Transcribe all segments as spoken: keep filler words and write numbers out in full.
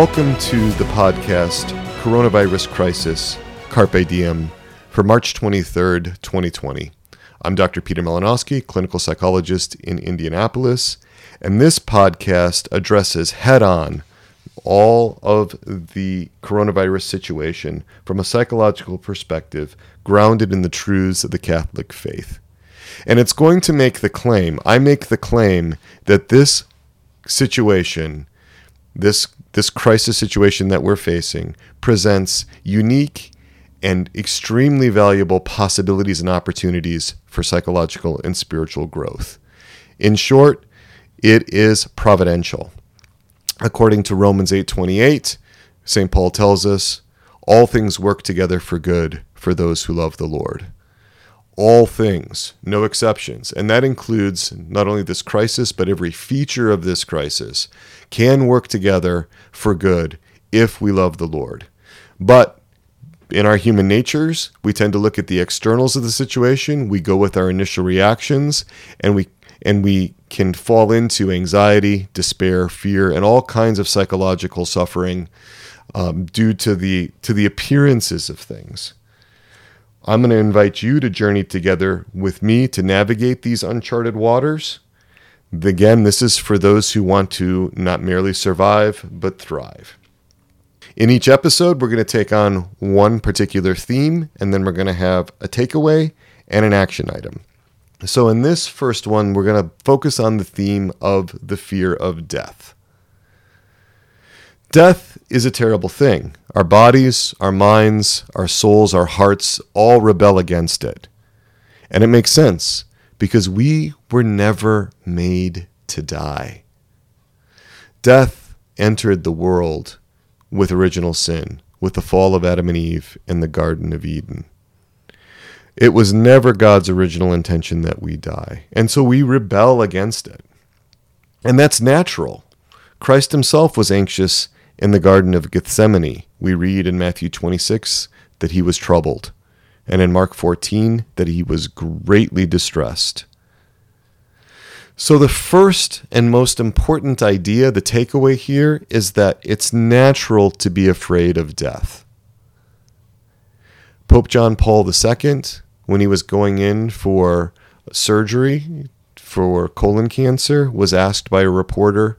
Welcome to the podcast, Coronavirus Crisis, Carpe Diem, for March twenty-third, twenty twenty. I'm Doctor Peter Malinowski, clinical psychologist in Indianapolis, and this podcast addresses head-on all of the coronavirus situation from a psychological perspective, grounded in the truths of the Catholic faith. And it's going to make the claim, I make the claim, that this situation, this this crisis situation that we're facing, presents unique and extremely valuable possibilities and opportunities for psychological and spiritual growth. In short, it is providential. According to Romans eight twenty-eight, Saint Paul tells us, all things work together for good for those who love the Lord. All things, no exceptions. And that includes not only this crisis, but every feature of this crisis can work together for good if we love the Lord. But in our human natures, we tend to look at the externals of the situation. We go with our initial reactions, and we and we can fall into anxiety, despair, fear, and all kinds of psychological suffering um, due to the to the appearances of things. I'm going to invite you to journey together with me to navigate these uncharted waters. Again, this is for those who want to not merely survive, but thrive. In each episode, we're going to take on one particular theme, and then we're going to have a takeaway and an action item. So in this first one, we're going to focus on the theme of the fear of death. Death is a terrible thing. Our bodies, our minds, our souls, our hearts all rebel against it. And it makes sense, because we were never made to die. Death entered the world with original sin, with the fall of Adam and Eve in the Garden of Eden. It was never God's original intention that we die, and so we rebel against it. And that's natural. Christ himself was anxious in the Garden of Gethsemane. We read in Matthew twenty-six that he was troubled, and in Mark fourteen that he was greatly distressed. So the first and most important idea, the takeaway here, is that it's natural to be afraid of death. Pope John Paul the Second, when he was going in for surgery for colon cancer, was asked by a reporter,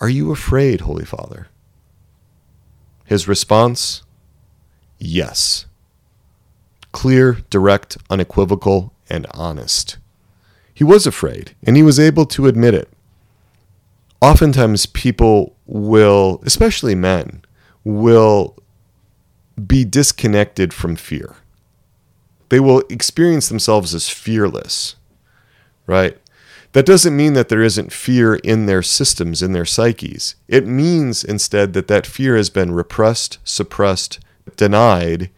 "Are you afraid, Holy Father?" His response, yes. Clear, direct, unequivocal, and honest. He was afraid, and he was able to admit it. Oftentimes people will, especially men, will be disconnected from fear. They will experience themselves as fearless, right? That doesn't mean that there isn't fear in their systems, in their psyches. It means instead that that fear has been repressed, suppressed, denied,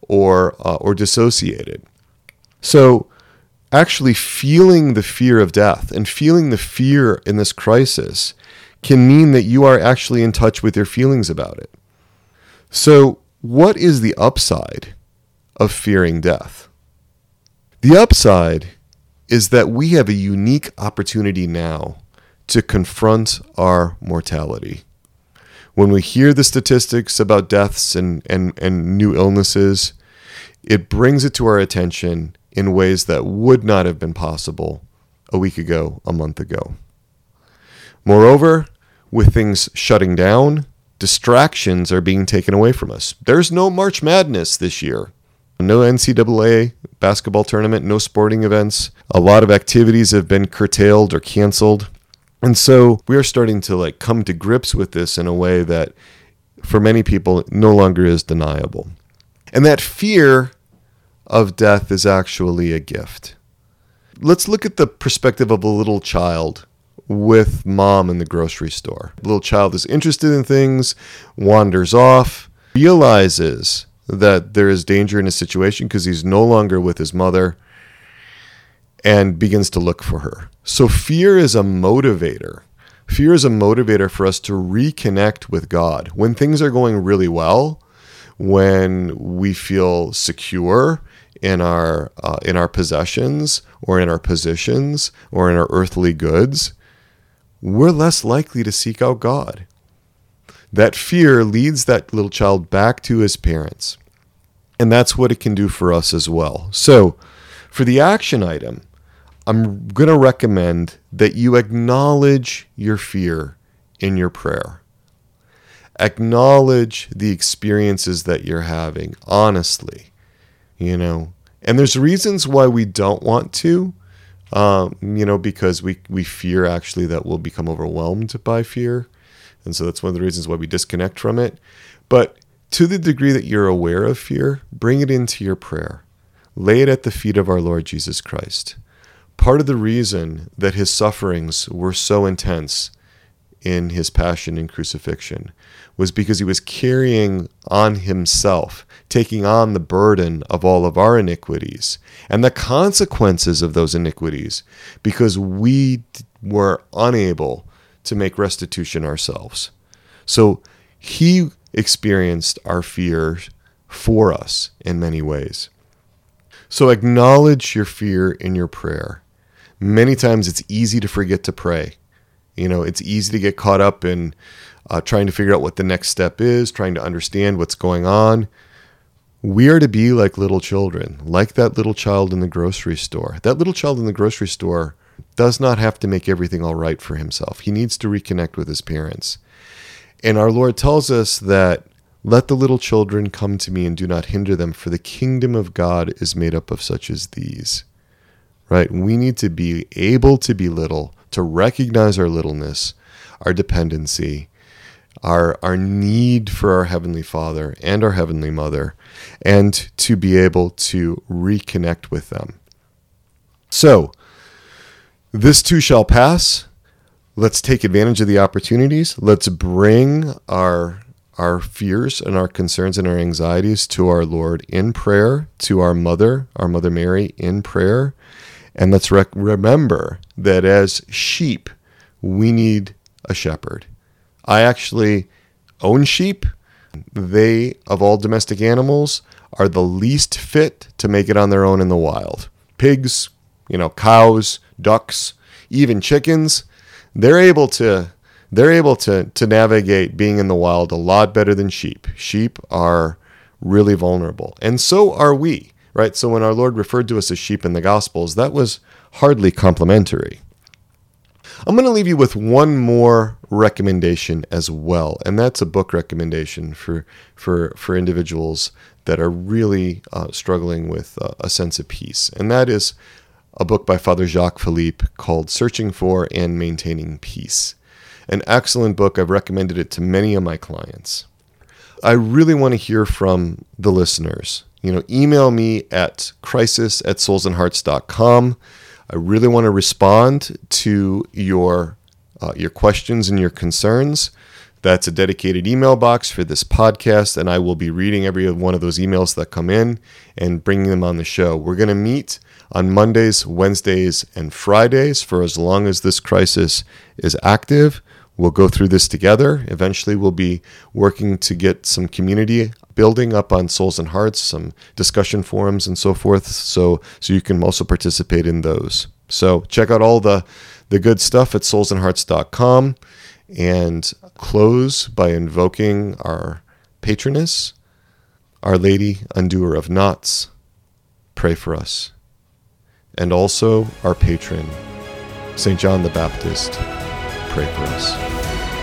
or uh, or dissociated. So actually feeling the fear of death and feeling the fear in this crisis can mean that you are actually in touch with your feelings about it. So what is the upside of fearing death? The upside is that we have a unique opportunity now to confront our mortality. When we hear the statistics about deaths and, and, and new illnesses, it brings it to our attention in ways that would not have been possible a week ago, a month ago. Moreover, with things shutting down, distractions are being taken away from us. There's no March Madness this year. No N C double A basketball tournament, no sporting events. A lot of activities have been curtailed or canceled. And so we are starting to like come to grips with this in a way that for many people no longer is deniable. And that fear of death is actually a gift. Let's look at the perspective of a little child with mom in the grocery store. The little child is interested in things, wanders off, realizes that there is danger in his situation because he's no longer with his mother, and begins to look for her. So fear is a motivator. Fear is a motivator for us to reconnect with God. When things are going really well, when we feel secure in our uh, in our possessions or in our positions or in our earthly goods, we're less likely to seek out God. that fear leads that little child back to his parents. And that's what it can do for us as well. So for the action item, I'm going to recommend that you acknowledge your fear in your prayer. Acknowledge the experiences that you're having, honestly, you know. And there's reasons why we don't want to, um, you know, because we, we fear actually that we'll become overwhelmed by fear. And so that's one of the reasons why we disconnect from it. But to the degree that you're aware of fear, bring it into your prayer. Lay it at the feet of our Lord Jesus Christ. Part of the reason that his sufferings were so intense in his passion and crucifixion was because he was carrying on himself, taking on the burden of all of our iniquities and the consequences of those iniquities, because we were unable to make restitution ourselves. So he experienced our fear for us in many ways. So acknowledge your fear in your prayer. Many times it's easy to forget to pray. You know, it's easy to get caught up in uh, trying to figure out what the next step is, trying to understand what's going on. We are to be like little children, like that little child in the grocery store. That little child in the grocery store does not have to make everything all right for himself. He needs to reconnect with his parents. And our Lord tells us that, "Let the little children come to me and do not hinder them, for the kingdom of God is made up of such as these." Right? We need to be able to be little, to recognize our littleness, our dependency, our our need for our Heavenly Father and our Heavenly Mother, and to be able to reconnect with them. So, this too shall pass. Let's take advantage of the opportunities. Let's bring our our fears and our concerns and our anxieties to our Lord in prayer, to our mother, our Mother Mary in prayer. And let's rec- remember that as sheep, we need a shepherd. I actually own sheep. They, of all domestic animals, are the least fit to make it on their own in the wild. Pigs, you know, cows, ducks, even chickens, they're able to They're able to, to navigate being in the wild a lot better than sheep. Sheep are really vulnerable. And so are we, right? So when our Lord referred to us as sheep in the Gospels, that was hardly complimentary. I'm going to leave you with one more recommendation as well, and that's a book recommendation for for, for individuals that are really uh, struggling with uh, a sense of peace. And that is a book by Father Jacques Philippe called Searching For and Maintaining Peace. An excellent book. I've recommended it to many of my clients. I really want to hear from the listeners. You know, email me at crisis at souls and hearts dot com. I really want to respond to your uh, your questions and your concerns. That's a dedicated email box for this podcast, and I will be reading every one of those emails that come in and bringing them on the show. We're going to meet on Mondays, Wednesdays, and Fridays for as long as this crisis is active. We'll go through this together. Eventually, we'll be working to get some community building up on Souls and Hearts, some discussion forums and so forth, so so you can also participate in those. So check out all the, the good stuff at souls and hearts dot com, and close by invoking our patroness, Our Lady Undoer of Knots. Pray for us. And also our patron, Saint John the Baptist. Pray for us.